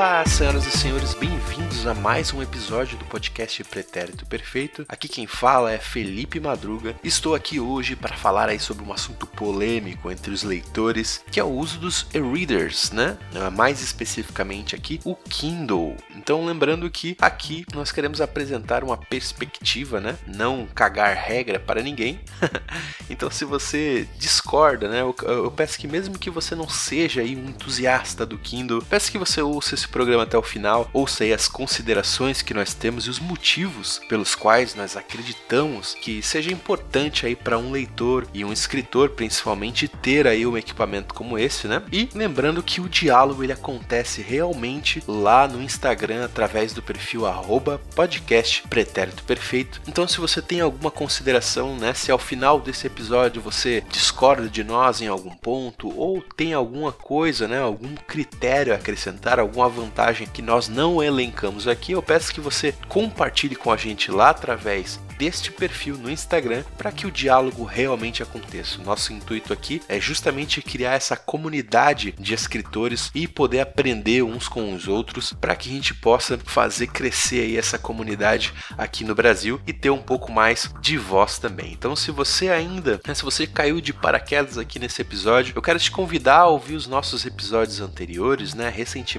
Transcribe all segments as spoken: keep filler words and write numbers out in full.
Olá, senhoras e senhores, bem-vindos a mais um episódio do podcast Pretérito Perfeito. Aqui quem fala é Felipe Madruga. Estou aqui hoje para falar aí sobre um assunto polêmico entre os leitores, que é o uso dos e-readers, né? Mais especificamente aqui, o Kindle. Então, lembrando que aqui nós queremos apresentar uma perspectiva, né? Não cagar regra para ninguém. Então, se você discorda, né? Eu, eu peço que mesmo que você não seja aí um entusiasta do Kindle, peço que você ouça esse programa até o final, ouça aí as considerações que nós temos e os motivos pelos quais nós acreditamos que seja importante aí para um leitor e um escritor, principalmente, ter aí um equipamento como esse, né? E lembrando que o diálogo ele acontece realmente lá no Instagram através do perfil arroba podcast Pretérito Perfeito. Então, se você tem alguma consideração, né? Se ao final desse episódio você discorda de nós em algum ponto ou tem alguma coisa, né? Algum critério a acrescentar, alguma uma vantagem que nós não elencamos aqui, eu peço que você compartilhe com a gente lá através deste perfil no Instagram para que o diálogo realmente aconteça. O nosso intuito aqui é justamente criar essa comunidade de escritores e poder aprender uns com os outros para que a gente possa fazer crescer aí essa comunidade aqui no Brasil e ter um pouco mais de voz também. Então, se você ainda, né, se você caiu de paraquedas aqui nesse episódio, eu quero te convidar a ouvir os nossos episódios anteriores, né? Recentemente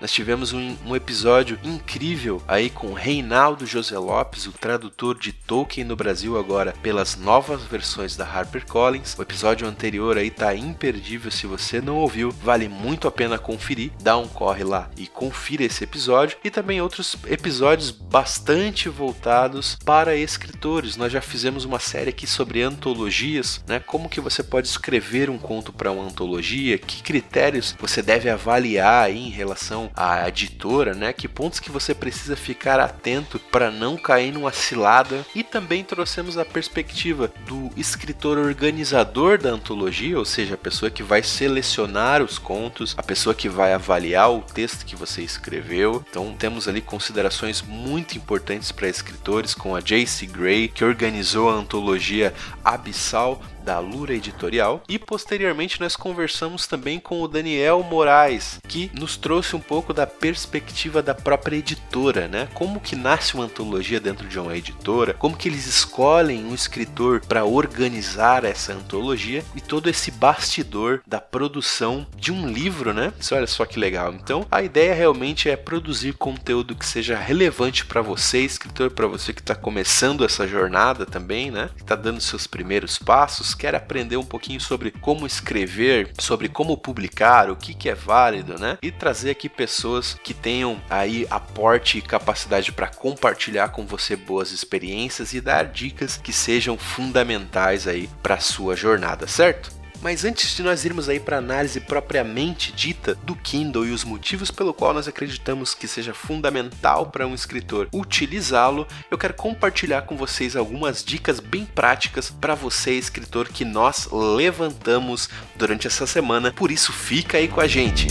nós tivemos um, um episódio incrível aí com Reinaldo José Lopes, o tradutor de Tolkien no Brasil agora pelas novas versões da HarperCollins. O episódio anterior aí tá imperdível, se você não ouviu, vale muito a pena conferir, dá um corre lá e confira esse episódio e também outros episódios bastante voltados para escritores. Nós já fizemos uma série aqui sobre antologias, né? Como que você pode escrever um conto para uma antologia, que critérios você deve avaliar aí em relação à editora, né? Que pontos que você precisa ficar atento para não cair numa cilada. E também trouxemos a perspectiva do escritor organizador da antologia, ou seja, a pessoa que vai selecionar os contos, a pessoa que vai avaliar o texto que você escreveu. Então temos ali considerações muito importantes para escritores com a Jacy Gray, que organizou a antologia Abissal, da Alura Editorial, e posteriormente nós conversamos também com o Daniel Moraes, que nos trouxe um pouco da perspectiva da própria editora, né? Como que nasce uma antologia dentro de uma editora, como que eles escolhem um escritor para organizar essa antologia e todo esse bastidor da produção de um livro, né? Olha só que legal. Então, a ideia realmente é produzir conteúdo que seja relevante para você, escritor, para você que está começando essa jornada também, né? Que está dando seus primeiros passos, quer aprender um pouquinho sobre como escrever, sobre como publicar, o que, que é válido, né? E trazer aqui pessoas que tenham aí aporte e capacidade para compartilhar com você boas experiências e dar dicas que sejam fundamentais aí para a sua jornada, certo? Mas antes de nós irmos aí para a análise propriamente dita do Kindle e os motivos pelo qual nós acreditamos que seja fundamental para um escritor utilizá-lo, eu quero compartilhar com vocês algumas dicas bem práticas para você, escritor, que nós levantamos durante essa semana. Por isso, fica aí com a gente!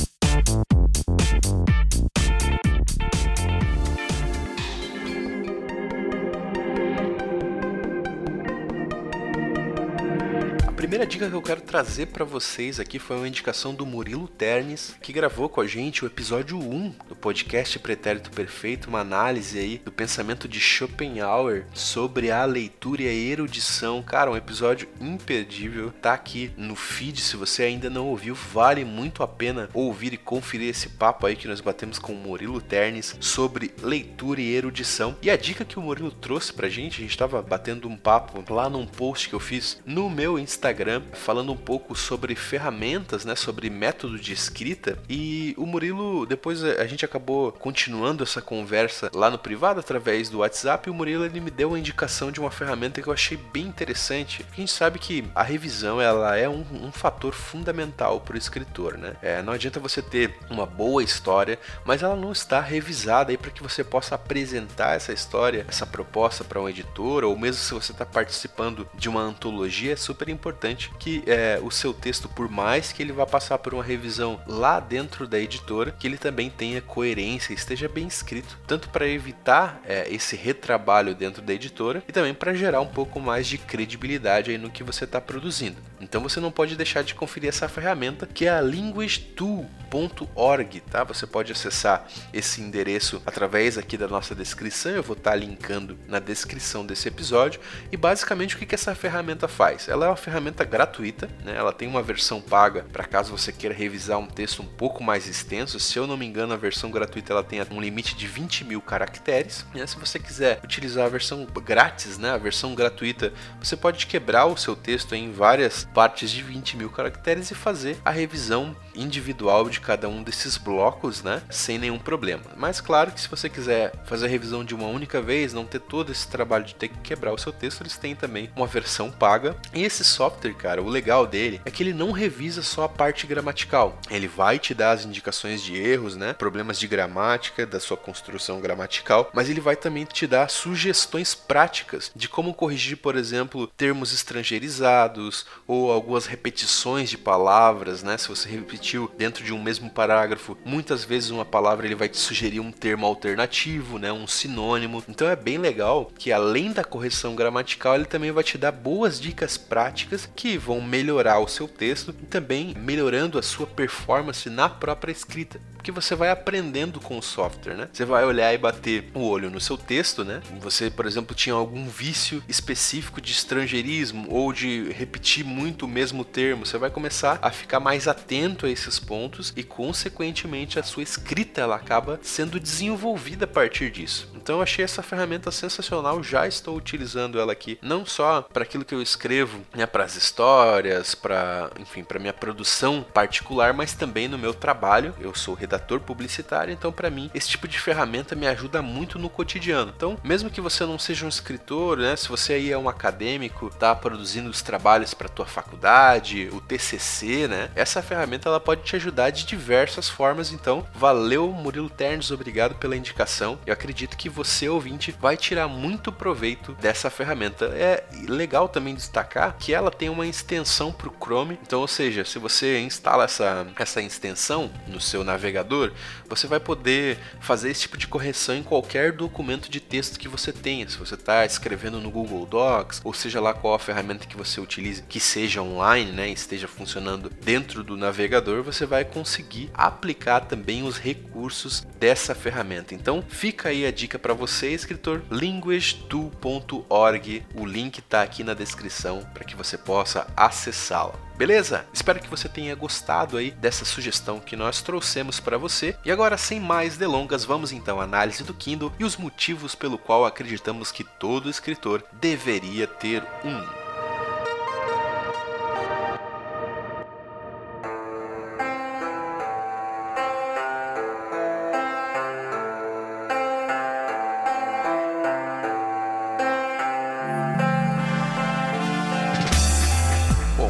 A primeira dica que eu quero trazer para vocês aqui foi uma indicação do Murilo Ternes, que gravou com a gente o episódio um do podcast Pretérito Perfeito, uma análise aí do pensamento de Schopenhauer sobre a leitura e a erudição. Cara, um episódio imperdível, tá aqui no feed, se você ainda não ouviu, vale muito a pena ouvir e conferir esse papo aí que nós batemos com o Murilo Ternes sobre leitura e erudição. E a dica que o Murilo trouxe pra gente, a gente tava batendo um papo lá num post que eu fiz no meu Instagram, falando um pouco sobre ferramentas, né, sobre método de escrita, e o Murilo, depois a gente acabou continuando essa conversa lá no privado, através do WhatsApp, e o Murilo ele me deu uma indicação de uma ferramenta que eu achei bem interessante. A gente sabe que a revisão ela é um, um fator fundamental para o escritor, né? É, não adianta você ter uma boa história, mas ela não está revisada aí para que você possa apresentar essa história, essa proposta para um editor, ou mesmo se você está participando de uma antologia, é super importante importante que é, o seu texto, por mais que ele vá passar por uma revisão lá dentro da editora, que ele também tenha coerência, esteja bem escrito, tanto para evitar é, esse retrabalho dentro da editora e também para gerar um pouco mais de credibilidade aí no que você está produzindo. Então você não pode deixar de conferir essa ferramenta, que é a language tool ponto org, tá? Você pode acessar esse endereço através aqui da nossa descrição, eu vou estar linkando na descrição desse episódio. E basicamente o que essa ferramenta faz? Ela é uma ferramenta gratuita, né? Ela tem uma versão paga para caso você queira revisar um texto um pouco mais extenso. Se eu não me engano, a versão gratuita ela tem um limite de vinte mil caracteres, né? Se você quiser utilizar a versão grátis, né? A versão gratuita, você pode quebrar o seu texto em várias partes de vinte mil caracteres e fazer a revisão individual de cada um desses blocos, né? Sem nenhum problema. Mas claro que se você quiser fazer a revisão de uma única vez, não ter todo esse trabalho de ter que quebrar o seu texto, eles têm também uma versão paga. E esse software, cara, o legal dele é que ele não revisa só a parte gramatical. Ele vai te dar as indicações de erros, né? Problemas de gramática, da sua construção gramatical, mas ele vai também te dar sugestões práticas de como corrigir, por exemplo, termos estrangeirizados ou algumas repetições de palavras, né? Se você repetiu dentro de um mesmo parágrafo, muitas vezes uma palavra, ele vai te sugerir um termo alternativo, né? Um sinônimo. Então é bem legal que, além da correção gramatical, ele também vai te dar boas dicas práticas que vão melhorar o seu texto e também melhorando a sua performance na própria escrita, porque você vai aprendendo com o software, né? Você vai olhar e bater o olho no seu texto, né? Você, por exemplo, tinha algum vício específico de estrangeirismo ou de repetir muito o mesmo termo, você vai começar a ficar mais atento a esses pontos e, consequentemente, a sua escrita ela acaba sendo desenvolvida a partir disso. Então eu achei essa ferramenta sensacional, já estou utilizando ela aqui, não só para aquilo que eu escrevo, né, para as histórias, para, enfim, para minha produção particular, mas também no meu trabalho. Eu sou redator publicitário, então para mim esse tipo de ferramenta me ajuda muito no cotidiano. Então, mesmo que você não seja um escritor, né, se você aí é um acadêmico, tá produzindo os trabalhos para tua faculdade, o T C C, né, essa ferramenta ela pode te ajudar de diversas formas. Então, valeu, Murilo Ternes, obrigado pela indicação. Eu acredito que você, ouvinte, vai tirar muito proveito dessa ferramenta. É legal também destacar que ela tem uma extensão para o Chrome, então, ou seja, se você instala essa, essa extensão no seu navegador, você vai poder fazer esse tipo de correção em qualquer documento de texto que você tenha. Se você está escrevendo no Google Docs, ou seja lá qual a ferramenta que você utilize, que seja online, né, esteja funcionando dentro do navegador, você vai conseguir aplicar também os recursos dessa ferramenta. Então, fica aí a dica para você, escritor, language tool ponto org, o link está aqui na descrição para que você possa acessá-la. Beleza? Espero que você tenha gostado aí dessa sugestão que nós trouxemos para você. E agora, sem mais delongas, vamos então à análise do Kindle e os motivos pelo qual acreditamos que todo escritor deveria ter um.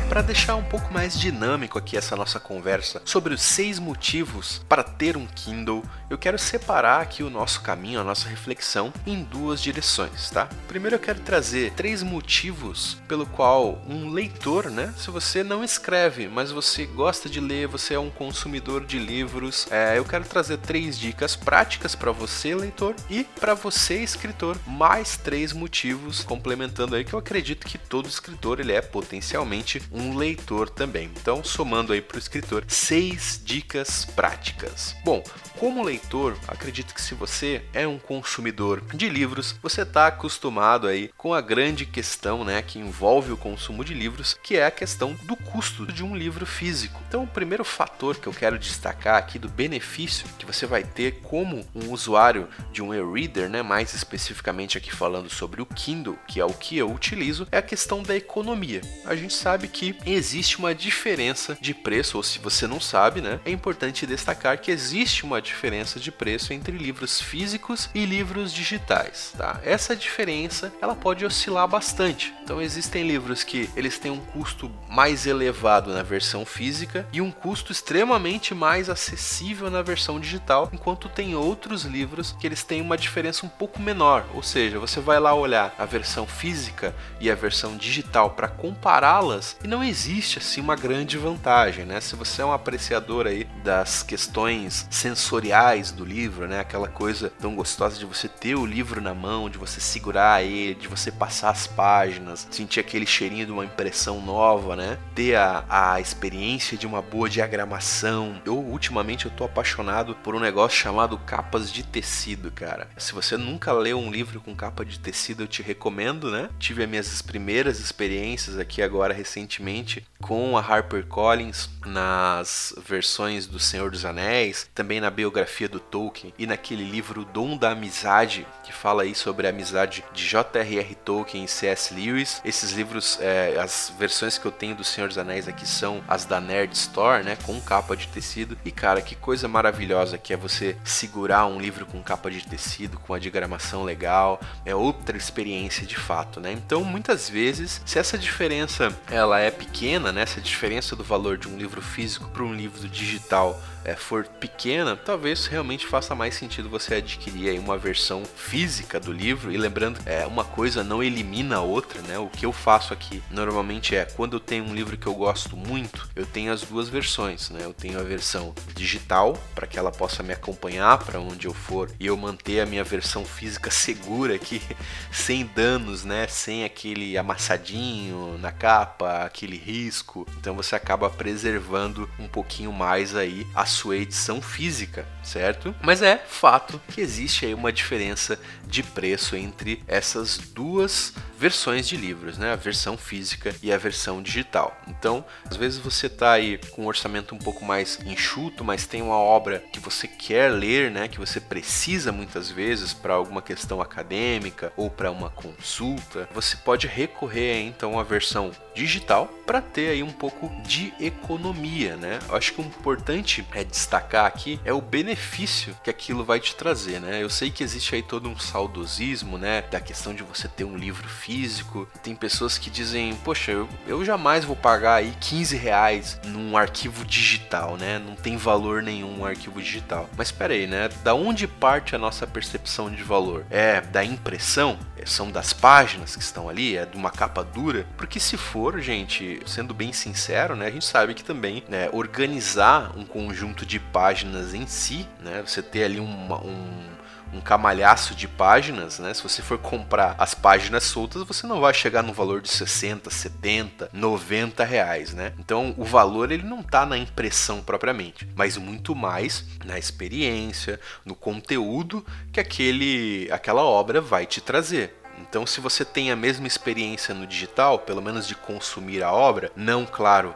Para deixar um pouco mais dinâmico aqui essa nossa conversa sobre os seis motivos para ter um Kindle, eu quero separar aqui o nosso caminho, a nossa reflexão, em duas direções, tá? Primeiro eu quero trazer três motivos pelo qual um leitor, né? Se você não escreve, mas você gosta de ler, você é um consumidor de livros, é, eu quero trazer três dicas práticas para você, leitor, e para você, escritor, mais três motivos, complementando aí que eu acredito que todo escritor ele é potencialmente um Um leitor também. Então, somando aí para o escritor, seis dicas práticas. Bom, como leitor, acredito que se você é um consumidor de livros, você está acostumado aí com a grande questão, né, que envolve o consumo de livros, que é a questão do custo de um livro físico. Então, o primeiro fator que eu quero destacar aqui do benefício que você vai ter como um usuário de um e-reader, né, mais especificamente aqui falando sobre o Kindle, que é o que eu utilizo, é a questão da economia. A gente sabe que existe uma diferença de preço, ou se você não sabe, né? É importante destacar que existe uma diferença de preço entre livros físicos e livros digitais, tá? Essa diferença, ela pode oscilar bastante. Então existem livros que eles têm um custo mais elevado na versão física e um custo extremamente mais acessível na versão digital, enquanto tem outros livros que eles têm uma diferença um pouco menor, ou seja, você vai lá olhar a versão física e a versão digital para compará-las e não existe assim uma grande vantagem, né? Se você é um apreciador aí das questões sensoriais do livro, né? Aquela coisa tão gostosa de você ter o livro na mão, de você segurar ele, de você passar as páginas, sentir aquele cheirinho de uma impressão nova, né? Ter a, a experiência de uma boa diagramação. Eu ultimamente eu tô apaixonado por um negócio chamado capas de tecido, cara. Se você nunca leu um livro com capa de tecido, eu te recomendo, né? Tive as minhas primeiras experiências aqui agora recentemente com a HarperCollins nas versões do Senhor dos Anéis, também na biografia do Tolkien e naquele livro Dom da Amizade, que fala aí sobre a amizade de J R R Tolkien e C S Lewis. Esses livros, é, as versões que eu tenho do Senhor dos Anéis aqui são as da Nerd Store, né, com capa de tecido. E cara, que coisa maravilhosa que é você segurar um livro com capa de tecido, com a diagramação legal, é outra experiência de fato, né? Então muitas vezes, se essa diferença ela é pequena, né, se a diferença do valor de um livro físico para um livro digital é, for pequena, talvez realmente faça mais sentido você adquirir aí uma versão física do livro. E lembrando, é, uma coisa não elimina a outra, né? O que eu faço aqui normalmente é, quando eu tenho um livro que eu gosto muito, eu tenho as duas versões, né? Eu tenho a versão digital para que ela possa me acompanhar para onde eu for e eu manter a minha versão física segura aqui, sem danos, né? Sem aquele amassadinho na capa, aquele risco. Então você acaba preservando um pouquinho mais aí a sua edição física, certo? Mas é fato que existe aí uma diferença de preço entre essas duas versões de livros, né? A versão física e a versão digital. Então, às vezes você tá aí com um orçamento um pouco mais enxuto, mas tem uma obra que você quer ler, né? Que você precisa muitas vezes para alguma questão acadêmica ou para uma consulta. Você pode recorrer então à versão digital para ter aí um pouco de economia, né? Eu acho que o importante é destacar aqui é o benefício que aquilo vai te trazer, né? Eu sei que existe aí todo um saudosismo, né? Da questão de você ter um livro físico. Tem pessoas que dizem, poxa, eu, eu jamais vou pagar aí quinze reais num arquivo digital, né? Não tem valor nenhum um arquivo digital. Mas espera aí, né? Da onde parte a nossa percepção de valor? É da impressão? São das páginas que estão ali? É de uma capa dura? Porque se for, gente, sendo bem sincero, né? A gente sabe que também, né, organizar um conjunto de páginas em si, né? Você ter ali uma, um... um camalhaço de páginas, né? Se você for comprar as páginas soltas, você não vai chegar no valor de sessenta, setenta, noventa reais, né? Então o valor ele não tá na impressão propriamente, mas muito mais na experiência, no conteúdo que aquele, aquela obra vai te trazer. Então, se você tem a mesma experiência no digital, pelo menos de consumir a obra, não, claro,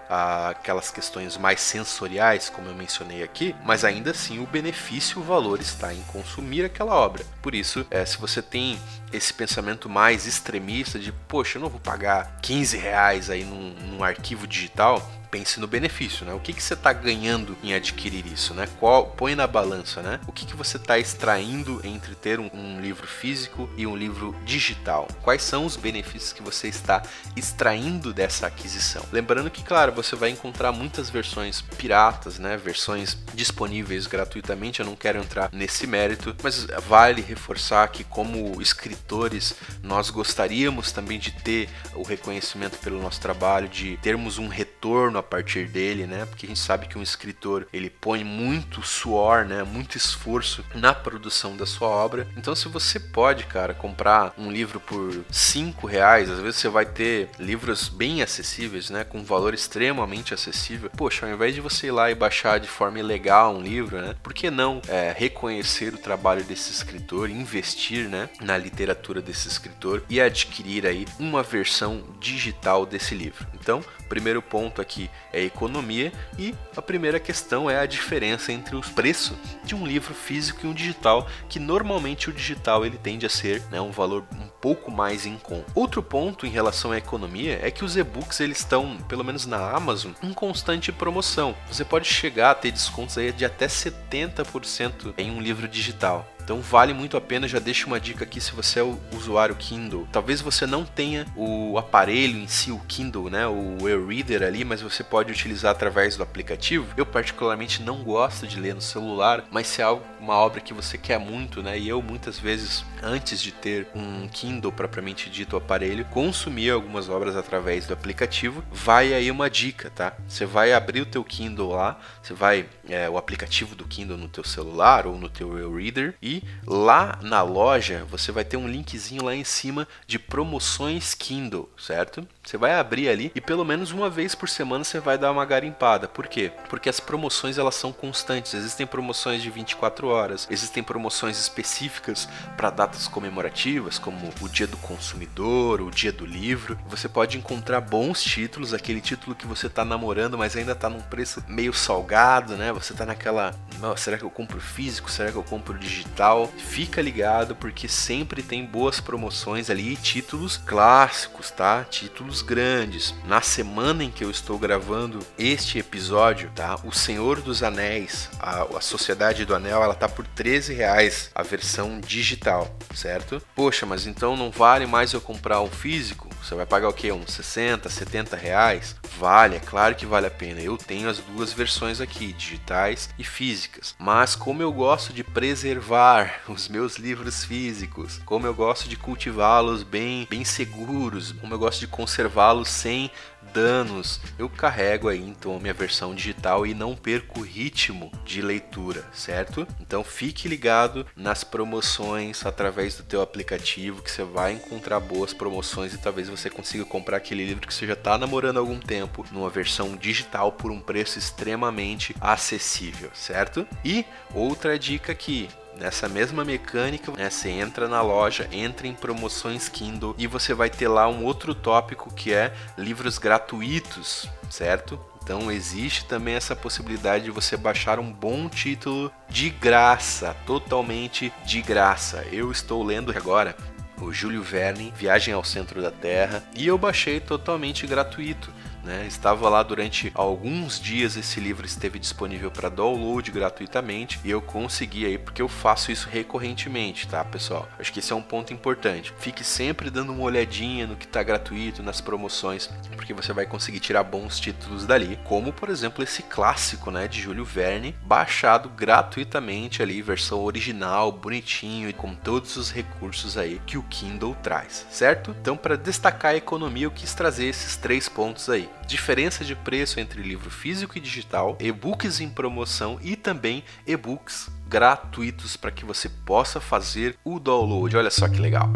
aquelas questões mais sensoriais, como eu mencionei aqui, mas ainda assim o benefício, o valor está em consumir aquela obra. Por isso, é, se você tem esse pensamento mais extremista de, poxa, eu não vou pagar quinze reais aí num, num arquivo digital, pense no benefício, né? O que, que você está ganhando em adquirir isso, né? Qual, põe na balança, né? O que, que você está extraindo entre ter um, um livro físico e um livro digital? Quais são os benefícios que você está extraindo dessa aquisição? Lembrando que, claro, você vai encontrar muitas versões piratas, né? Versões disponíveis gratuitamente, eu não quero entrar nesse mérito, mas vale reforçar que, como escritores, nós gostaríamos também de ter o reconhecimento pelo nosso trabalho, de termos um retorno a partir dele, né? Porque a gente sabe que um escritor, ele põe muito suor, né? Muito esforço na produção da sua obra. Então, se você pode, cara, comprar um livro por cinco reais, às vezes você vai ter livros bem acessíveis, né? Com um valor extremamente acessível. Poxa, ao invés de você ir lá e baixar de forma ilegal um livro, né? Por que não é, reconhecer o trabalho desse escritor, investir, né? Na literatura desse escritor e adquirir aí uma versão digital desse livro? Então, primeiro ponto aqui, é economia, e a primeira questão é a diferença entre os preços de um livro físico e um digital, que normalmente o digital ele tende a ser, né, um valor um pouco mais em conta. Outro ponto em relação à economia é que os e-books eles estão, pelo menos na Amazon, em constante promoção. Você pode chegar a ter descontos aí de até setenta por cento em um livro digital. Então vale muito a pena, já deixo uma dica aqui se você é o usuário Kindle. Talvez você não tenha o aparelho em si, o Kindle, né, o e-reader ali, mas você pode utilizar através do aplicativo. Eu particularmente não gosto de ler no celular, mas se é uma obra que você quer muito, né, e eu muitas vezes, antes de ter um Kindle propriamente dito, o aparelho, consumia algumas obras através do aplicativo, vai aí uma dica, tá? Você vai abrir o teu Kindle lá, você vai, é, o aplicativo do Kindle no teu celular ou no teu e-reader, e lá na loja você vai ter um linkzinho lá em cima de promoções Kindle, certo? Você vai abrir ali e pelo menos uma vez por semana você vai dar uma garimpada. Por quê? Porque as promoções elas são constantes. Existem promoções de vinte e quatro horas, existem promoções específicas para datas comemorativas, como o Dia do Consumidor, o Dia do Livro. Você pode encontrar bons títulos, aquele título que você está namorando, mas ainda está num preço meio salgado, né? Você está naquela, será que eu compro físico? Será que eu compro digital? Fica ligado porque sempre tem boas promoções ali e títulos clássicos, tá? Títulos grandes. Na semana em que eu estou gravando este episódio, tá? O Senhor dos Anéis, a, a Sociedade do Anel, ela tá por treze reais a versão digital, certo? Poxa, mas então não vale mais eu comprar um físico? Você vai pagar o quê? Uns sessenta, setenta reais? Vale, é claro que vale a pena. Eu tenho as duas versões aqui, digitais e físicas. Mas como eu gosto de preservar os meus livros físicos, como eu gosto de cultivá-los bem, bem seguros, como eu gosto de conservá-los sem danos, eu carrego aí então a minha versão digital e não perco o ritmo de leitura, certo? Então fique ligado nas promoções através do teu aplicativo, que você vai encontrar boas promoções e talvez você consiga comprar aquele livro que você já está namorando há algum tempo numa versão digital por um preço extremamente acessível, certo? E outra dica aqui, nessa mesma mecânica, né, você entra na loja, entra em promoções Kindle e você vai ter lá um outro tópico que é livros gratuitos, certo? Então existe também essa possibilidade de você baixar um bom título de graça, totalmente de graça. Eu estou lendo agora o Júlio Verne, Viagem ao Centro da Terra, e eu baixei totalmente gratuito, né? Estava lá durante alguns dias, esse livro esteve disponível para download gratuitamente e eu consegui aí, porque eu faço isso recorrentemente, tá, pessoal? Acho que esse é um ponto importante. Fique sempre dando uma olhadinha no que está gratuito, nas promoções, porque você vai conseguir tirar bons títulos dali, como por exemplo esse clássico, né, de Júlio Verne, baixado gratuitamente ali, versão original, bonitinho e com todos os recursos aí que o Kindle traz, certo? Então, para destacar a economia, eu quis trazer esses três pontos aí. Diferença de preço entre livro físico e digital, e-books em promoção e também e-books gratuitos para que você possa fazer o download. Olha só que legal!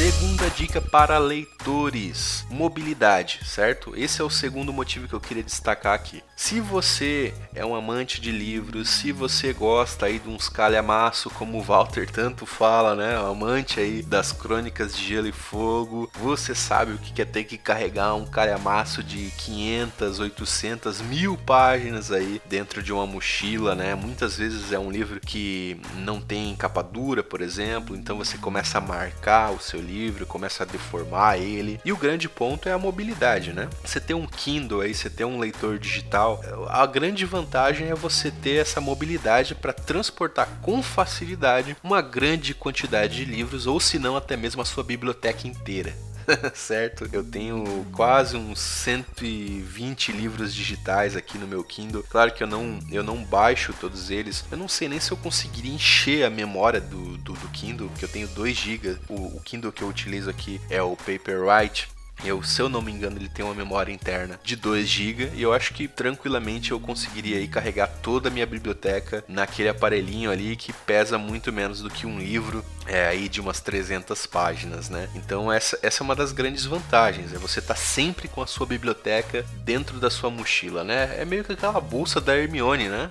Segunda dica para leitores, mobilidade, certo? Esse é o segundo motivo que eu queria destacar aqui. Se você é um amante de livros, se você gosta aí de uns calhamaço, como o Walter tanto fala, né? Amante aí das crônicas de Gelo e Fogo, você sabe o que é ter que carregar um calhamaço de quinhentas, oitocentas, mil páginas aí dentro de uma mochila, né? Muitas vezes é um livro que não tem capa dura, por exemplo, então você começa a marcar o seu livro. livro, começa a deformar ele. E o grande ponto é a mobilidade, né? Você ter um Kindle aí, você ter um leitor digital, a grande vantagem é você ter essa mobilidade para transportar com facilidade uma grande quantidade de livros, ou se não, até mesmo a sua biblioteca inteira. Certo? Eu tenho quase uns cento e vinte livros digitais aqui no meu Kindle. Claro que eu não, eu não baixo todos eles. Eu não sei nem se eu conseguiria encher a memória do, do, do Kindle, porque eu tenho dois gigas. O, o Kindle que eu utilizo aqui é o Paperwhite. Eu, se eu não me engano, ele tem uma memória interna de dois gigas, e eu acho que tranquilamente eu conseguiria aí carregar toda a minha biblioteca naquele aparelhinho ali que pesa muito menos do que um livro, é, aí de umas trezentas páginas, né? Então essa, essa é uma das grandes vantagens, é você tá sempre com a sua biblioteca dentro da sua mochila, né? É meio que aquela bolsa da Hermione, né?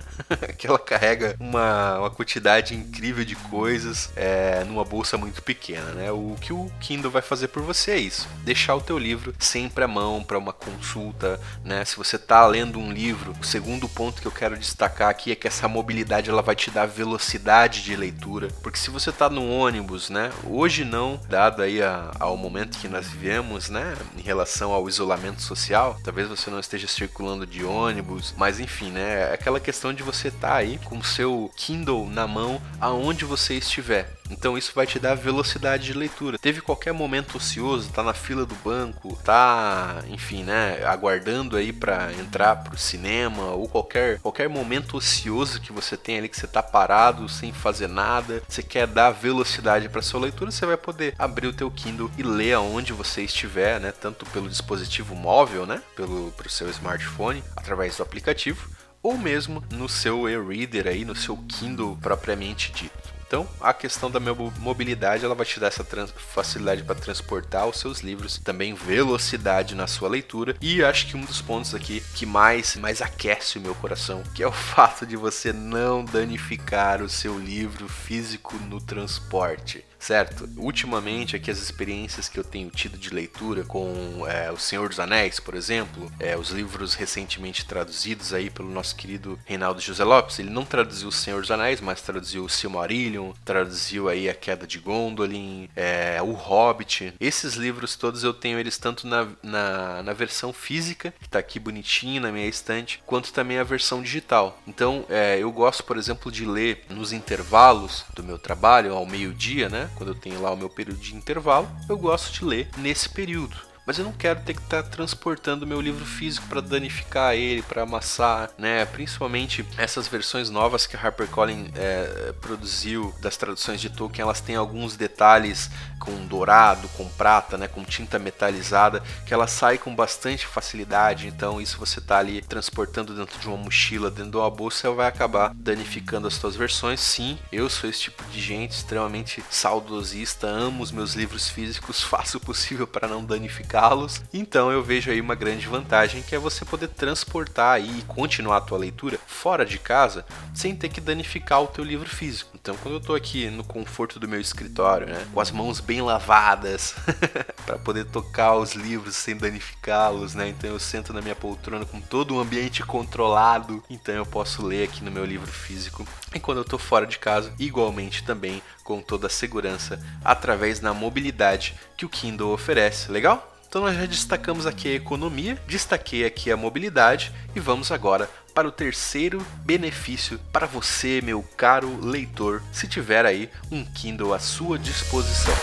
Que ela carrega uma, uma quantidade incrível de coisas é, numa bolsa muito pequena, né? O que o Kindle vai fazer por você é isso, deixar o teu livro sempre à mão para uma consulta, né? Se você tá lendo um livro, o segundo ponto que eu quero destacar aqui é que essa mobilidade ela vai te dar velocidade de leitura, porque se você tá no ônibus, né? Hoje não, dado aí a, ao momento que nós vivemos, né? Em relação ao isolamento social, talvez você não esteja circulando de ônibus, mas enfim, né? Aquela questão de você tá aí com o seu Kindle na mão, aonde você estiver. Então isso vai te dar velocidade de leitura. Teve qualquer momento ocioso, tá na fila do banco, tá, enfim, né, aguardando aí para entrar pro cinema, ou qualquer, qualquer momento ocioso que você tem ali, que você tá parado, sem fazer nada, você quer dar velocidade para sua leitura, você vai poder abrir o teu Kindle e ler aonde você estiver, né, tanto pelo dispositivo móvel, né, pelo pro seu smartphone, através do aplicativo, ou mesmo no seu e-reader aí, no seu Kindle propriamente dito. Então, a questão da mobilidade, ela vai te dar essa facilidade para transportar os seus livros, também velocidade na sua leitura, e acho que um dos pontos aqui que mais, mais aquece o meu coração, que é o fato de você não danificar o seu livro físico no transporte. Certo? Ultimamente, aqui as experiências que eu tenho tido de leitura com é, O Senhor dos Anéis, por exemplo, é, os livros recentemente traduzidos aí pelo nosso querido Reinaldo José Lopes, ele não traduziu O Senhor dos Anéis, mas traduziu o Silmarillion, traduziu aí A Queda de Gondolin, é, O Hobbit. Esses livros todos eu tenho eles tanto na, na, na versão física, que tá aqui bonitinho na minha estante, quanto também a versão digital. Então, é, eu gosto, por exemplo, de ler nos intervalos do meu trabalho, ao meio-dia, né? Quando eu tenho lá o meu período de intervalo, eu gosto de ler nesse período. Mas eu não quero ter que estar transportando meu livro físico para danificar ele, para amassar, né? Principalmente essas versões novas que a HarperCollins é, produziu das traduções de Tolkien, elas têm alguns detalhes com dourado, com prata, né? Com tinta metalizada, que ela sai com bastante facilidade. Então isso você tá ali transportando dentro de uma mochila, dentro de uma bolsa, vai acabar danificando as suas versões. Sim, eu sou esse tipo de gente extremamente saudosista, amo os meus livros físicos, faço o possível para não danificar. Então eu vejo aí uma grande vantagem, que é você poder transportar e continuar a tua leitura fora de casa sem ter que danificar o teu livro físico. Então quando eu tô aqui no conforto do meu escritório, né, com as mãos bem lavadas para poder tocar os livros sem danificá-los, né, então eu sento na minha poltrona com todo o ambiente controlado, então eu posso ler aqui no meu livro físico. E quando eu tô fora de casa, igualmente também com toda a segurança, através da mobilidade que o Kindle oferece. Legal? Então nós já destacamos aqui a economia, destaquei aqui a mobilidade e vamos agora para o terceiro benefício para você, meu caro leitor, se tiver aí um Kindle à sua disposição.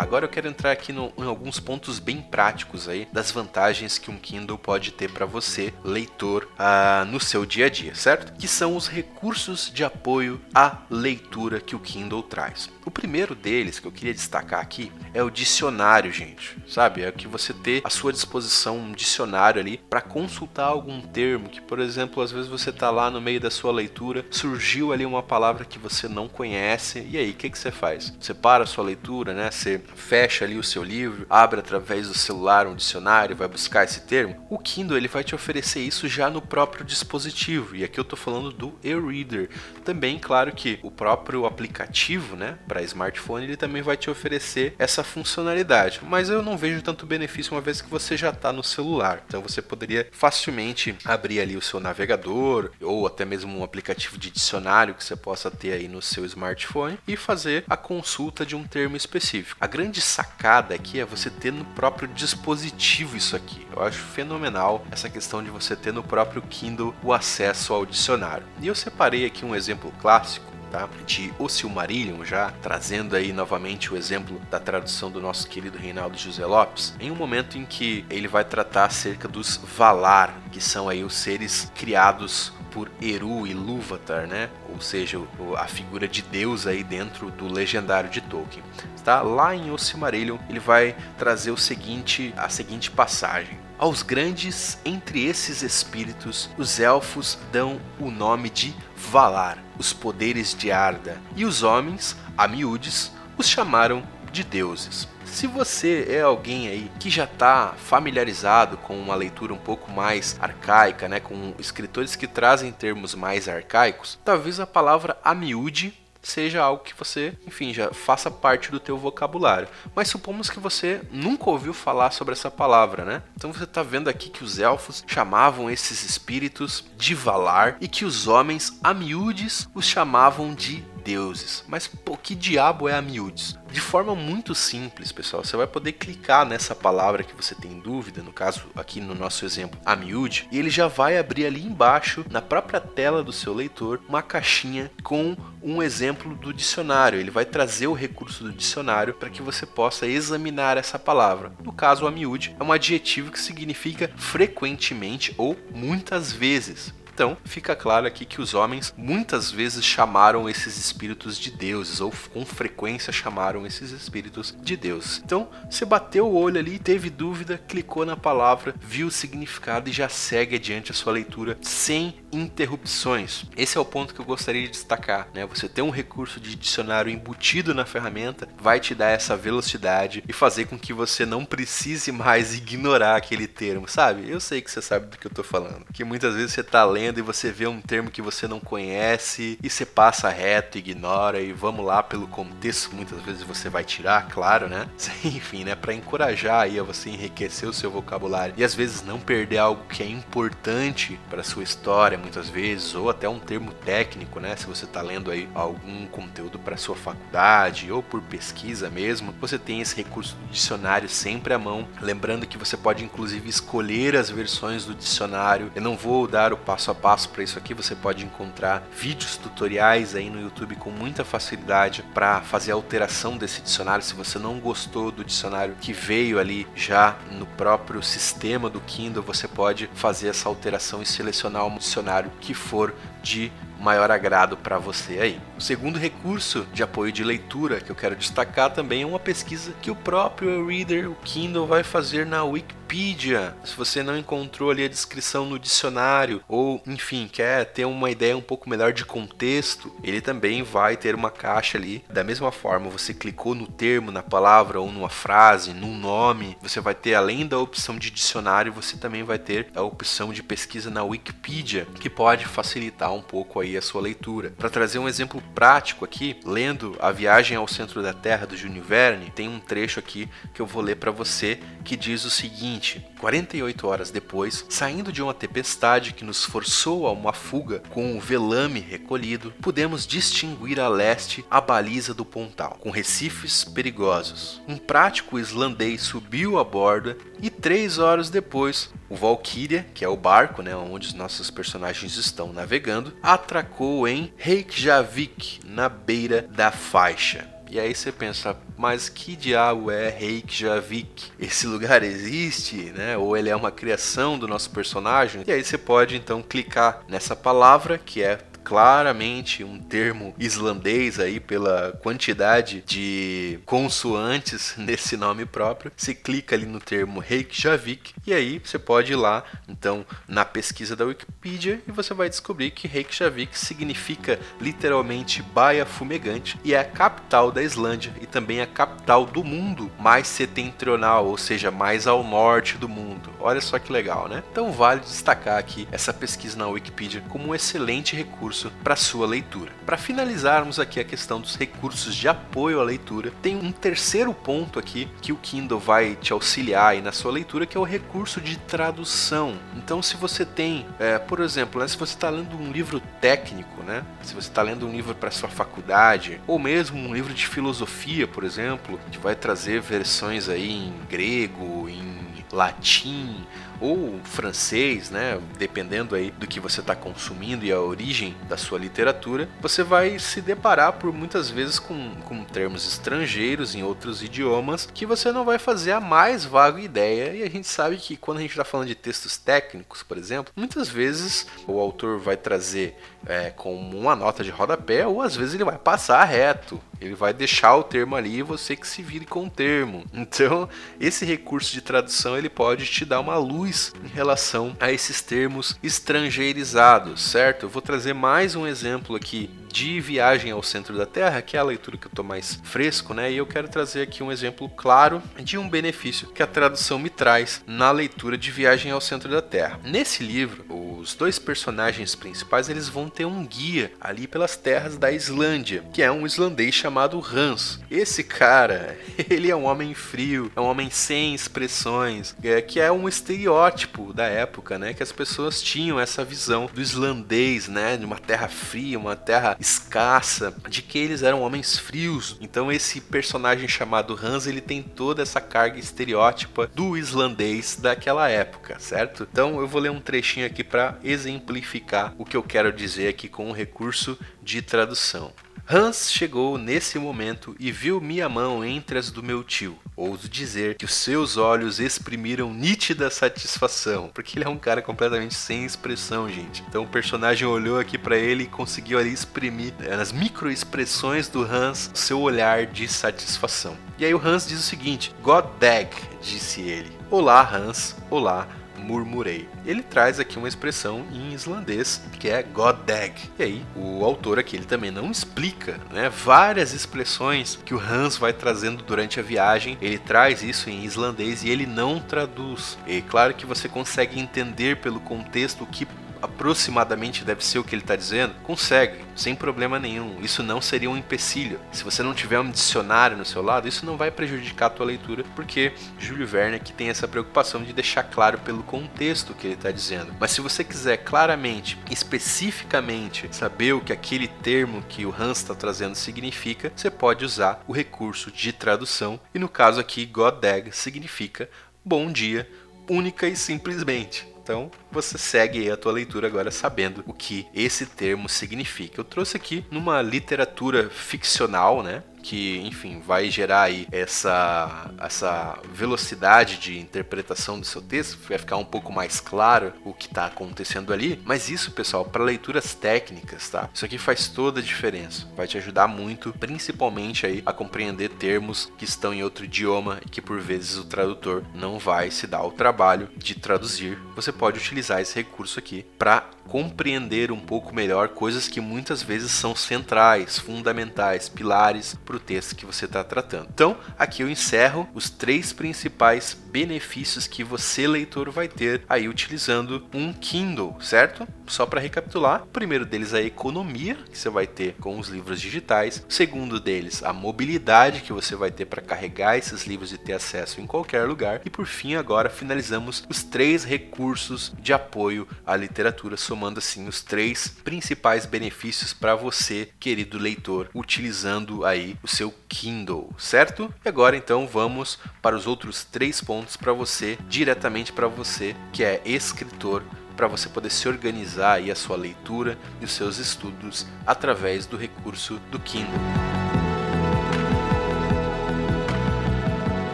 Agora eu quero entrar aqui no, em alguns pontos bem práticos aí das vantagens que um Kindle pode ter para você, leitor, ah, no seu dia a dia, certo? Que são os recursos de apoio à leitura que o Kindle traz. O primeiro deles que eu queria destacar aqui é o dicionário, gente, sabe? É que você ter à sua disposição um dicionário ali para consultar algum termo que, por exemplo, às vezes você tá lá no meio da sua leitura, surgiu ali uma palavra que você não conhece, e aí, o que que você faz? Você para a sua leitura, né? Você fecha ali o seu livro, abre através do celular um dicionário, vai buscar esse termo. O Kindle, ele vai te oferecer isso já no próprio dispositivo, e aqui eu tô falando do e-reader. Também, claro que o próprio aplicativo, né, para smartphone, ele também vai te oferecer essa funcionalidade, mas eu não vejo tanto benefício uma vez que você já tá no celular. Então você poderia facilmente abrir ali o seu navegador, ou até mesmo um aplicativo de dicionário que você possa ter aí no seu smartphone, e fazer a consulta de um termo específico. A grande A grande sacada aqui é você ter no próprio dispositivo isso aqui. Eu acho fenomenal essa questão de você ter no próprio Kindle o acesso ao dicionário. E eu separei aqui um exemplo clássico tá? De O Silmarillion, já trazendo aí novamente o exemplo da tradução do nosso querido Reinaldo José Lopes, em um momento em que ele vai tratar acerca dos Valar, que são aí os seres criados por Eru e Ilúvatar, né? Ou seja, a figura de Deus aí dentro do legendário de Tolkien. Tá? Lá em O Silmarillion, ele vai trazer o seguinte, a seguinte passagem. Aos grandes entre esses espíritos, os elfos dão o nome de Valar, os poderes de Arda, e os homens, a miúdes, os chamaram de deuses. Se você é alguém aí que já está familiarizado com uma leitura um pouco mais arcaica, né, com escritores que trazem termos mais arcaicos, talvez a palavra a miúde seja algo que você, enfim, já faça parte do teu vocabulário. Mas supomos que você nunca ouviu falar sobre essa palavra, né? Então você está vendo aqui que os elfos chamavam esses espíritos de Valar e que os homens, a miúdes, os chamavam de deuses. Mas, pô, que diabo é a miúdes? De forma muito simples, pessoal, você vai poder clicar nessa palavra que você tem dúvida, no caso aqui no nosso exemplo, a miúde, e ele já vai abrir ali embaixo, na própria tela do seu leitor, uma caixinha com um exemplo do dicionário. Ele vai trazer o recurso do dicionário para que você possa examinar essa palavra. No caso, a miúde é um adjetivo que significa frequentemente ou muitas vezes. Então, fica claro aqui que os homens muitas vezes chamaram esses espíritos de deuses, ou com frequência chamaram esses espíritos de deuses. Então, você bateu o olho ali, teve dúvida, clicou na palavra, viu o significado e já segue adiante a sua leitura sem interrupções. Esse é o ponto que eu gostaria de destacar, né? Você ter um recurso de dicionário embutido na ferramenta vai te dar essa velocidade e fazer com que você não precise mais ignorar aquele termo, sabe? Eu sei que você sabe do que eu tô falando, que muitas vezes você tá lendo e você vê um termo que você não conhece e você passa reto, ignora e vamos lá pelo contexto, muitas vezes você vai tirar, claro, né? Enfim, né? Para encorajar aí a você enriquecer o seu vocabulário e às vezes não perder algo que é importante para sua história, muitas vezes, ou até um termo técnico, né? Se você está lendo aí algum conteúdo para sua faculdade ou por pesquisa mesmo, você tem esse recurso do dicionário sempre à mão. Lembrando que você pode inclusive escolher as versões do dicionário. Eu não vou dar o passo a passo para isso aqui, você pode encontrar vídeos tutoriais aí no YouTube com muita facilidade para fazer a alteração desse dicionário, se você não gostou do dicionário que veio ali já no próprio sistema do Kindle, você pode fazer essa alteração e selecionar um dicionário que for de maior agrado para você aí. O segundo recurso de apoio de leitura que eu quero destacar também é uma pesquisa que o próprio Reader, o Kindle, vai fazer na Wikipedia. Se você não encontrou ali a descrição no dicionário ou, enfim, quer ter uma ideia um pouco melhor de contexto, ele também vai ter uma caixa ali. Da mesma forma, você clicou no termo, na palavra ou numa frase, num nome, você vai ter, além da opção de dicionário, você também vai ter a opção de pesquisa na Wikipedia, que pode facilitar um pouco aí a sua leitura. Para trazer um exemplo prático aqui, lendo A Viagem ao Centro da Terra do Júlio Verne, tem um trecho aqui que eu vou ler para você que diz o seguinte: quarenta e oito horas depois, saindo de uma tempestade que nos forçou a uma fuga com o velame recolhido, pudemos distinguir a leste a baliza do pontal, com recifes perigosos. Um prático islandês subiu a borda e três horas depois, o Valkyria, que é o barco, né, onde os nossos personagens estão navegando, atracou em Reykjavik, na beira da faixa. E aí você pensa, mas que diabo é Reykjavik? Esse lugar existe, né? Ou ele é uma criação do nosso personagem? E aí você pode então clicar nessa palavra, que é claramente um termo islandês aí pela quantidade de consoantes nesse nome próprio. Você clica ali no termo Reykjavik e aí você pode ir lá então na pesquisa da Wikipedia e você vai descobrir que Reykjavik significa literalmente baía fumegante e é a capital da Islândia e também a capital do mundo mais setentrional, ou seja, mais ao norte do mundo. Olha só que legal, né? Então vale destacar aqui essa pesquisa na Wikipedia como um excelente recurso para sua leitura. Para finalizarmos aqui a questão dos recursos de apoio à leitura, tem um terceiro ponto aqui que o Kindle vai te auxiliar aí na sua leitura, que é o recurso de tradução. Então, se você tem, é, por exemplo, né, se você está lendo um livro técnico, né, se você está lendo um livro para sua faculdade, ou mesmo um livro de filosofia, por exemplo, que vai trazer versões aí em grego, em latim ou francês, né, dependendo aí do que você está consumindo e a origem da sua literatura, você vai se deparar por muitas vezes com, com termos estrangeiros em outros idiomas que você não vai fazer a mais vaga ideia. E a gente sabe que quando a gente está falando de textos técnicos, por exemplo, muitas vezes o autor vai trazer é, como uma nota de rodapé, ou às vezes ele vai passar reto, ele vai deixar o termo ali e você que se vire com o termo. Então esse recurso de tradução ele pode te dar uma luz em relação a esses termos estrangeirizados, certo? Eu vou trazer mais um exemplo aqui de Viagem ao Centro da Terra, que é a leitura que eu estou mais fresco, né? E eu quero trazer aqui um exemplo claro de um benefício que a tradução me traz na leitura de Viagem ao Centro da Terra. Nesse livro, os dois personagens principais, eles vão ter um guia ali pelas terras da Islândia, que é um islandês chamado Hans. Esse cara, ele é um homem frio, é um homem sem expressões, é, que é um estereótipo da época, né? Que as pessoas tinham essa visão do islandês, né? De uma terra fria, uma terra escassa, de que eles eram homens frios. Então esse personagem chamado Hans, ele tem toda essa carga estereótipa do islandês daquela época, certo? Então eu vou ler um trechinho aqui para exemplificar o que eu quero dizer aqui com o recurso de tradução. Hans chegou nesse momento e viu minha mão entre as do meu tio. Ouso dizer que os seus olhos exprimiram nítida satisfação, porque ele é um cara completamente sem expressão, gente. Então o personagem olhou aqui para ele e conseguiu ali exprimir nas microexpressões do Hans o seu olhar de satisfação. E aí o Hans diz o seguinte: Goddag, disse ele. Olá, Hans, olá, murmurei. Ele traz aqui uma expressão em islandês que é Goddag. E aí o autor aqui ele também não explica, né, várias expressões que o Hans vai trazendo durante a viagem. Ele traz isso em islandês e ele não traduz. E claro que você consegue entender pelo contexto o que aproximadamente deve ser o que ele está dizendo, consegue, sem problema nenhum. Isso não seria um empecilho. Se você não tiver um dicionário no seu lado, isso não vai prejudicar a tua leitura, porque Júlio Verne aqui tem essa preocupação de deixar claro pelo contexto o que ele está dizendo. Mas se você quiser claramente, especificamente, saber o que aquele termo que o Hans está trazendo significa, você pode usar o recurso de tradução. E no caso aqui, Goddag significa bom dia, única e simplesmente. Então, você segue aí a tua leitura agora sabendo o que esse termo significa. Eu trouxe aqui numa literatura ficcional, né? Que, enfim, vai gerar aí essa, essa velocidade de interpretação do seu texto, vai ficar um pouco mais claro o que está acontecendo ali. Mas isso, pessoal, para leituras técnicas, tá? Isso aqui faz toda a diferença. Vai te ajudar muito, principalmente aí a compreender termos que estão em outro idioma e que, por vezes, o tradutor não vai se dar o trabalho de traduzir. Você pode utilizar esse recurso aqui para compreender um pouco melhor coisas que muitas vezes são centrais, fundamentais, pilares para o texto que você está tratando. Então, aqui eu encerro os três principais benefícios que você, leitor, vai ter aí utilizando um Kindle, certo? Só para recapitular, o primeiro deles é a economia que você vai ter com os livros digitais, o segundo deles a mobilidade que você vai ter para carregar esses livros e ter acesso em qualquer lugar, e por fim agora finalizamos os três recursos de apoio à literatura, somando assim os três principais benefícios para você, querido leitor, utilizando aí o seu Kindle, certo? E agora então vamos para os outros três pontos para você, diretamente para você que é escritor, para você poder se organizar aí a sua leitura e os seus estudos através do recurso do Kindle.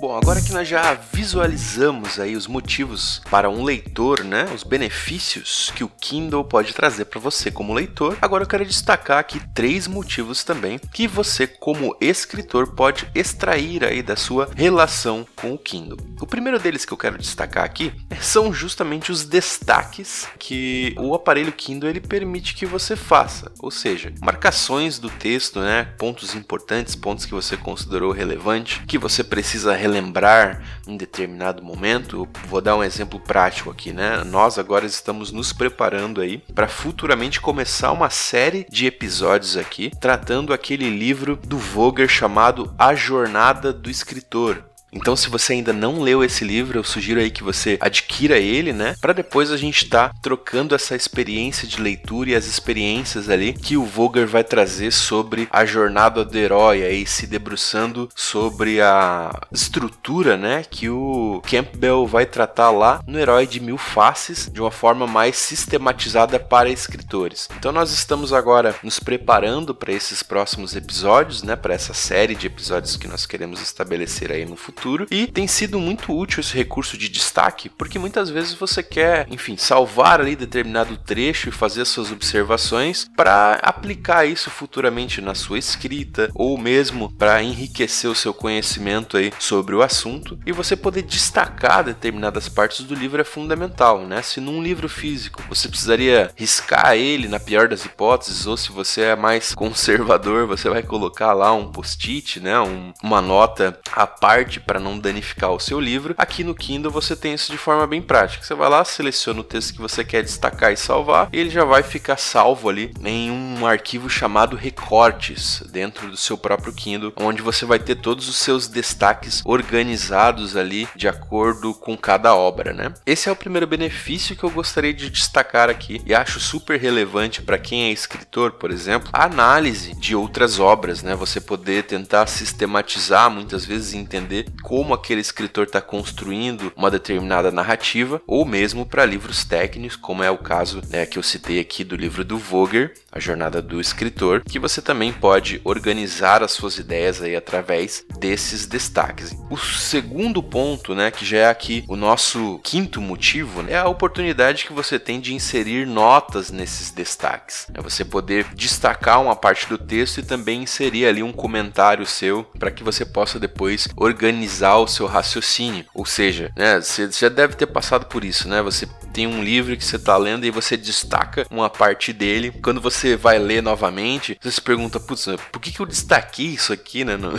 Bom, agora que nós já visualizamos aí os motivos para um leitor, né, os benefícios que o Kindle pode trazer para você como leitor, agora eu quero destacar aqui três motivos também que você como escritor pode extrair aí da sua relação com o Kindle. O primeiro deles que eu quero destacar aqui são justamente os destaques que o aparelho Kindle ele permite que você faça, ou seja, marcações do texto, né, pontos importantes, pontos que você considerou relevante, que você precisa relembrar lembrar em determinado momento. Vou dar um exemplo prático aqui, né? Nós agora estamos nos preparando aí para futuramente começar uma série de episódios aqui tratando aquele livro do Vogler chamado A Jornada do Escritor. Então, se você ainda não leu esse livro, eu sugiro aí que você adquira ele, né? Para depois a gente estar tá trocando essa experiência de leitura e as experiências ali que o Vogler vai trazer sobre a jornada do herói, aí se debruçando sobre a estrutura, né, que o Campbell vai tratar lá no Herói de Mil Faces, de uma forma mais sistematizada para escritores. Então, nós estamos agora nos preparando para esses próximos episódios, né? Para essa série de episódios que nós queremos estabelecer aí no futuro. E tem sido muito útil esse recurso de destaque, porque muitas vezes você quer, enfim, salvar ali determinado trecho e fazer suas observações para aplicar isso futuramente na sua escrita, ou mesmo para enriquecer o seu conhecimento aí sobre o assunto. E você poder destacar determinadas partes do livro é fundamental, né? Se num livro físico você precisaria riscar ele na pior das hipóteses, ou se você é mais conservador, você vai colocar lá um post-it, né? Um, uma nota à parte para não danificar o seu livro. Aqui no Kindle você tem isso de forma bem prática. Você vai lá, seleciona o texto que você quer destacar e salvar, e ele já vai ficar salvo ali em um arquivo chamado recortes dentro do seu próprio Kindle, onde você vai ter todos os seus destaques organizados ali de acordo com cada obra, né? Esse é o primeiro benefício que eu gostaria de destacar aqui e acho super relevante para quem é escritor, por exemplo, a análise de outras obras, né? Você poder tentar sistematizar, muitas vezes entender como aquele escritor está construindo uma determinada narrativa, ou mesmo para livros técnicos, como é o caso, né, que eu citei aqui do livro do Vogler, A Jornada do Escritor, que você também pode organizar as suas ideias aí através desses destaques. O segundo ponto, né, que já é aqui o nosso quinto motivo, né, é a oportunidade que você tem de inserir notas nesses destaques. É você poder destacar uma parte do texto e também inserir ali um comentário seu para que você possa depois organizar o seu raciocínio. Ou seja, né, você já deve ter passado por isso, né? Você tem um livro que você está lendo e você destaca uma parte dele. Quando você vai ler novamente, você se pergunta, putz, por que que eu destaquei isso aqui, né? Não...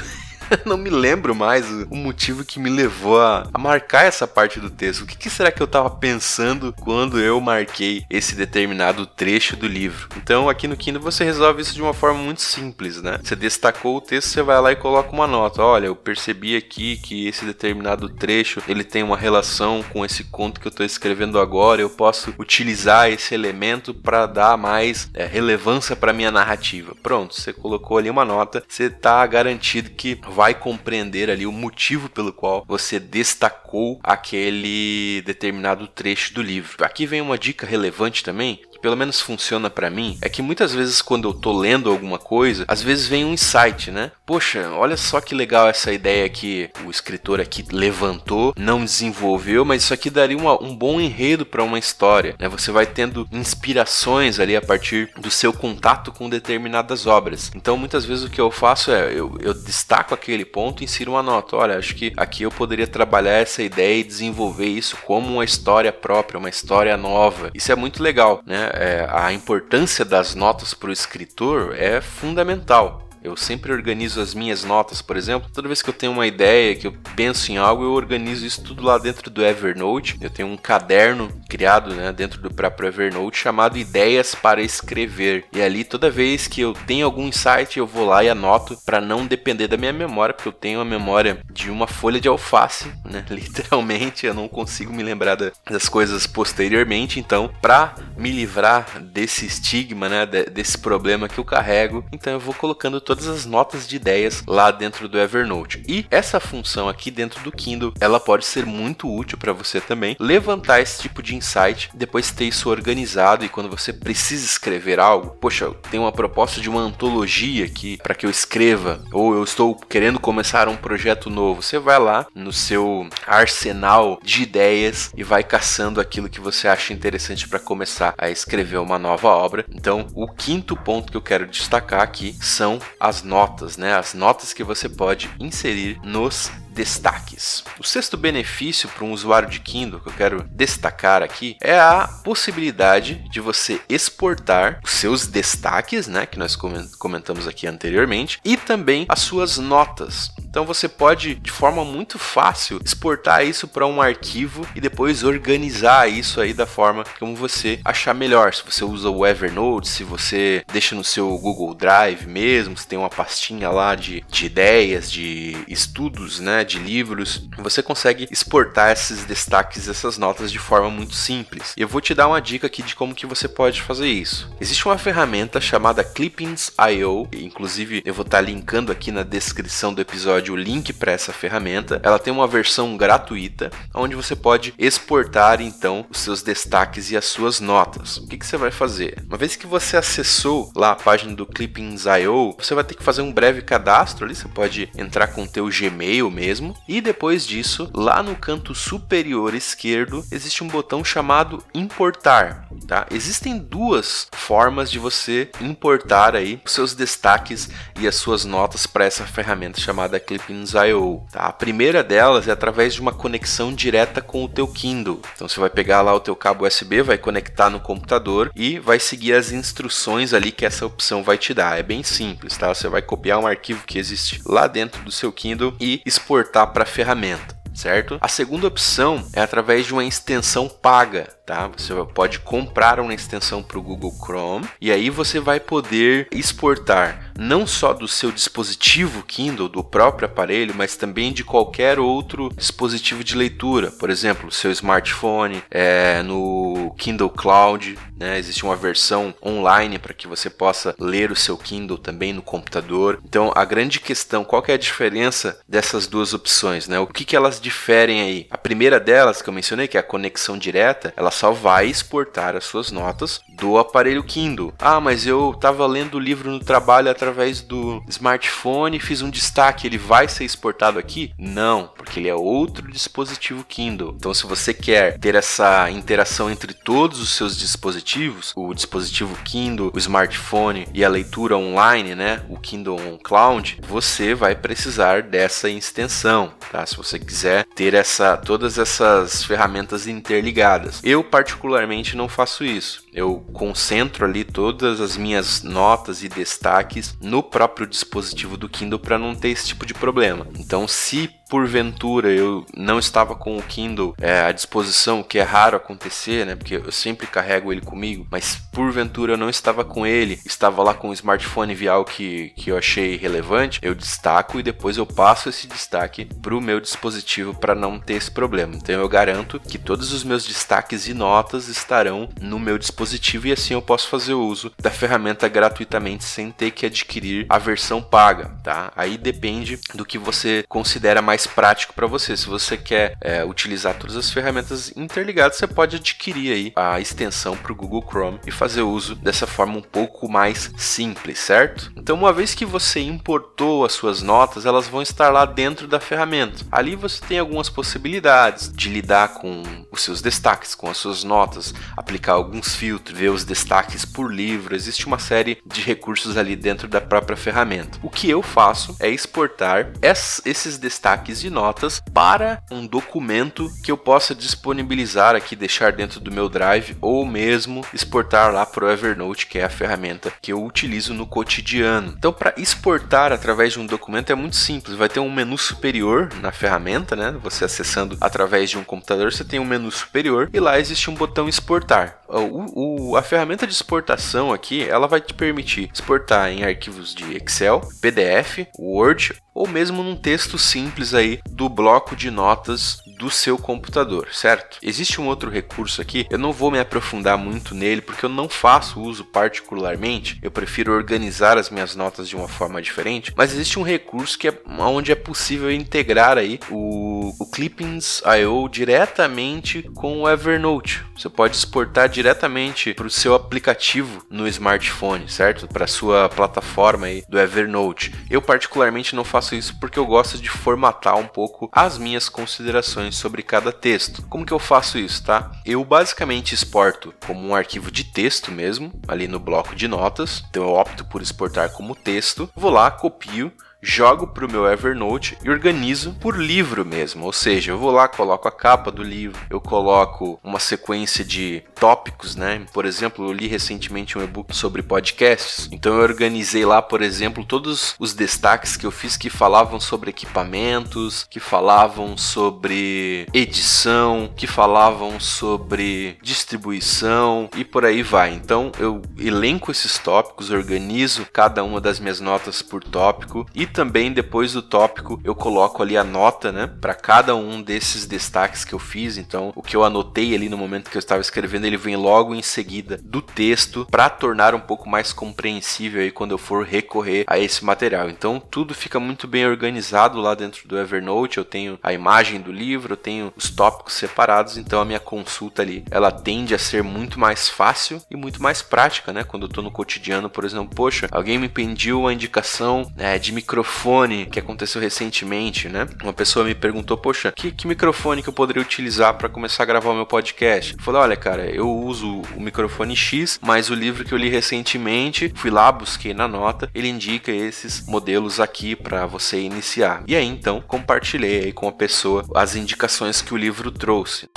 Não me lembro mais o motivo que me levou a, a marcar essa parte do texto. O que, que será que eu estava pensando quando eu marquei esse determinado trecho do livro? Então, aqui no Kindle você resolve isso de uma forma muito simples, né? Você destacou o texto, você vai lá e coloca uma nota. Olha, eu percebi aqui que esse determinado trecho, ele tem uma relação com esse conto que eu estou escrevendo agora. Eu posso utilizar esse elemento para dar mais é, relevância para minha narrativa. Pronto, você colocou ali uma nota. Você está garantido que vai compreender ali o motivo pelo qual você destacou aquele determinado trecho do livro. Aqui vem uma dica relevante também, pelo menos funciona pra mim, é que muitas vezes quando eu tô lendo alguma coisa, às vezes vem um insight, né? Poxa, olha só que legal essa ideia que o escritor aqui levantou, não desenvolveu, mas isso aqui daria uma, um bom enredo pra uma história, né? Você vai tendo inspirações ali a partir do seu contato com determinadas obras. Então, muitas vezes o que eu faço é, eu, eu destaco aquele ponto e insiro uma nota. Olha, acho que aqui eu poderia trabalhar essa ideia e desenvolver isso como uma história própria, uma história nova. Isso é muito legal, né? É, a importância das notas para o escritor é fundamental. Eu sempre organizo as minhas notas, por exemplo. Toda vez que eu tenho uma ideia, que eu penso em algo, eu organizo isso tudo lá dentro do Evernote. Eu tenho um caderno criado, né, dentro do próprio Evernote, chamado Ideias para Escrever. E ali, toda vez que eu tenho algum insight, eu vou lá e anoto para não depender da minha memória, porque eu tenho a memória de uma folha de alface, né? Literalmente, eu não consigo me lembrar das coisas posteriormente. Então, para me livrar desse estigma, né, desse problema que eu carrego, então eu vou colocando todas as notas de ideias lá dentro do Evernote. E essa função aqui dentro do Kindle, ela pode ser muito útil para você também, levantar esse tipo de insight, depois ter isso organizado e quando você precisa escrever algo, poxa, eu tenho uma proposta de uma antologia aqui para que eu escreva, ou eu estou querendo começar um projeto novo, você vai lá no seu arsenal de ideias e vai caçando aquilo que você acha interessante para começar a escrever uma nova obra. Então, o quinto ponto que eu quero destacar aqui são as notas, né? As notas que você pode inserir nos destaques. O sexto benefício para um usuário de Kindle que eu quero destacar aqui é a possibilidade de você exportar os seus destaques, né, que nós comentamos aqui anteriormente, e também as suas notas. Então você pode, de forma muito fácil, exportar isso para um arquivo e depois organizar isso aí da forma como você achar melhor. Se você usa o Evernote, se você deixa no seu Google Drive mesmo, se tem uma pastinha lá de, de ideias, de estudos, né, de livros, você consegue exportar esses destaques, essas notas de forma muito simples. E eu vou te dar uma dica aqui de como que você pode fazer isso. Existe uma ferramenta chamada Clippings ponto i o, inclusive eu vou estar linkando aqui na descrição do episódio o link para essa ferramenta. Ela tem uma versão gratuita, onde você pode exportar então os seus destaques e as suas notas. O que que você vai fazer? Uma vez que você acessou lá a página do Clippings ponto i o, você vai ter que fazer um breve cadastro ali, você pode entrar com o teu Gmail mesmo, e depois disso, lá no canto superior esquerdo, existe um botão chamado importar, tá? Existem duas formas de você importar aí os seus destaques e as suas notas para essa ferramenta chamada Clippings ponto i o, tá? A primeira delas é através de uma conexão direta com o teu Kindle. Então você vai pegar lá o teu cabo U S B, vai conectar no computador e vai seguir as instruções ali que essa opção vai te dar. É bem simples, tá? Você vai copiar um arquivo que existe lá dentro do seu Kindle e exportar para a ferramenta, certo? A segunda opção é através de uma extensão paga, tá? Você pode comprar uma extensão para o Google Chrome e aí você vai poder exportar não só do seu dispositivo Kindle, do próprio aparelho, mas também de qualquer outro dispositivo de leitura, por exemplo, seu smartphone, é, no Kindle Cloud, né? Existe uma versão online para que você possa ler o seu Kindle também no computador. Então, a grande questão, qual que é a diferença dessas duas opções, né? O que que elas diferem aí? A primeira delas, que eu mencionei, que é a conexão direta, ela só vai exportar as suas notas do aparelho Kindle. Ah, mas eu estava lendo o livro no trabalho através do smartphone, fiz um destaque, ele vai ser exportado aqui? Não, porque ele é outro dispositivo Kindle. Então, se você quer ter essa interação entre todos os seus dispositivos, o dispositivo Kindle, o smartphone e a leitura online, né, o Kindle Cloud, você vai precisar dessa extensão, tá? Se você quiser ter essa, todas essas ferramentas interligadas. Eu particularmente não faço isso. Eu concentro ali todas as minhas notas e destaques no próprio dispositivo do Kindle para não ter esse tipo de problema. Então, se porventura eu não estava com o Kindle é, à disposição, o que é raro acontecer, né? Porque eu sempre carrego ele comigo, mas porventura eu não estava com ele, estava lá com o smartphone via algo que, que eu achei relevante, eu destaco e depois eu passo esse destaque para o meu dispositivo para não ter esse problema. Então eu garanto que todos os meus destaques e notas estarão no meu dispositivo e assim eu posso fazer o uso da ferramenta gratuitamente sem ter que adquirir a versão paga, tá? Aí depende do que você considera mais prático para você. Se você quer é, utilizar todas as ferramentas interligadas, você pode adquirir aí a extensão para o Google Chrome e fazer uso dessa forma um pouco mais simples, certo? Então, uma vez que você importou as suas notas, elas vão estar lá dentro da ferramenta. Ali você tem algumas possibilidades de lidar com os seus destaques, com as suas notas, aplicar alguns filtros, ver os destaques por livro. Existe uma série de recursos ali dentro da própria ferramenta. O que eu faço é exportar esses destaques e notas para um documento que eu possa disponibilizar aqui, deixar dentro do meu Drive ou mesmo exportar lá para o Evernote, que é a ferramenta que eu utilizo no cotidiano. Então, para exportar através de um documento é muito simples. Vai ter um menu superior na ferramenta, né? Você acessando através de um computador, você tem um menu superior e lá existe um botão exportar. O, o, a ferramenta de exportação aqui, ela vai te permitir exportar em arquivos de Excel, P D F, Word ou mesmo num texto simples aí do bloco de notas do seu computador, certo? Existe um outro recurso aqui, eu não vou me aprofundar muito nele porque eu não faço uso particularmente, eu prefiro organizar as minhas notas de uma forma diferente, mas existe um recurso que é onde é possível integrar aí o, o Clippings ponto i o diretamente com o Evernote. Você pode exportar diretamente para o seu aplicativo no smartphone, certo? Para a sua plataforma aí do Evernote. Eu particularmente não faço isso porque eu gosto de formatar um pouco as minhas considerações sobre cada texto. Como que eu faço isso, tá? Eu basicamente exporto como um arquivo de texto mesmo, ali no bloco de notas. Então eu opto por exportar como texto, vou lá, copio jogo para o meu Evernote e organizo por livro mesmo, ou seja, eu vou lá, coloco a capa do livro, eu coloco uma sequência de tópicos, né? Por exemplo, eu li recentemente um e-book sobre podcasts, então eu organizei lá, por exemplo, todos os destaques que eu fiz que falavam sobre equipamentos, que falavam sobre edição, que falavam sobre distribuição e por aí vai. Então eu elenco esses tópicos, organizo cada uma das minhas notas por tópico e também depois do tópico eu coloco ali a nota, né, para cada um desses destaques que eu fiz. Então o que eu anotei ali no momento que eu estava escrevendo, ele vem logo em seguida do texto para tornar um pouco mais compreensível aí quando eu for recorrer a esse material. Então tudo fica muito bem organizado lá dentro do Evernote. Eu tenho a imagem do livro, eu tenho os tópicos separados, então a minha consulta ali ela tende a ser muito mais fácil e muito mais prática, né? Quando eu tô no cotidiano, por exemplo, poxa, alguém me pediu uma indicação é, de microfone que aconteceu recentemente, né? Uma pessoa me perguntou, poxa, que, que microfone que eu poderia utilizar para começar a gravar o meu podcast? Eu falei, olha, cara, eu uso o microfone X, mas o livro que eu li recentemente, fui lá, busquei na nota, ele indica esses modelos aqui para você iniciar. E aí, então, compartilhei aí com a pessoa as indicações que o livro trouxe.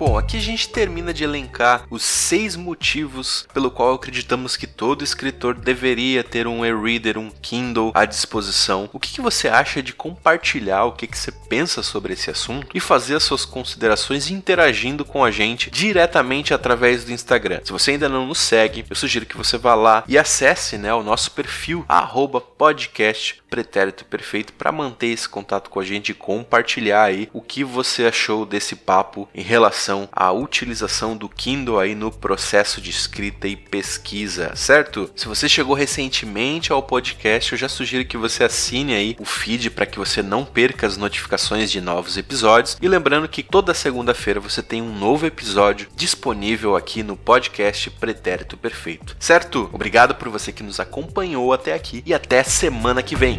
Bom, aqui a gente termina de elencar os seis motivos pelo qual acreditamos que todo escritor deveria ter um e-reader, um Kindle à disposição. O que, que você acha de compartilhar, o que, que você pensa sobre esse assunto e fazer as suas considerações interagindo com a gente diretamente através do Instagram. Se você ainda não nos segue, eu sugiro que você vá lá e acesse, né, o nosso perfil, arroba podcast Pretérito Perfeito, para manter esse contato com a gente e compartilhar aí o que você achou desse papo em relação a utilização do Kindle aí no processo de escrita e pesquisa, certo? Se você chegou recentemente ao podcast, eu já sugiro que você assine aí o feed para que você não perca as notificações de novos episódios. E lembrando que toda segunda-feira você tem um novo episódio disponível aqui no podcast Pretérito Perfeito, certo? Obrigado por você que nos acompanhou até aqui e até semana que vem!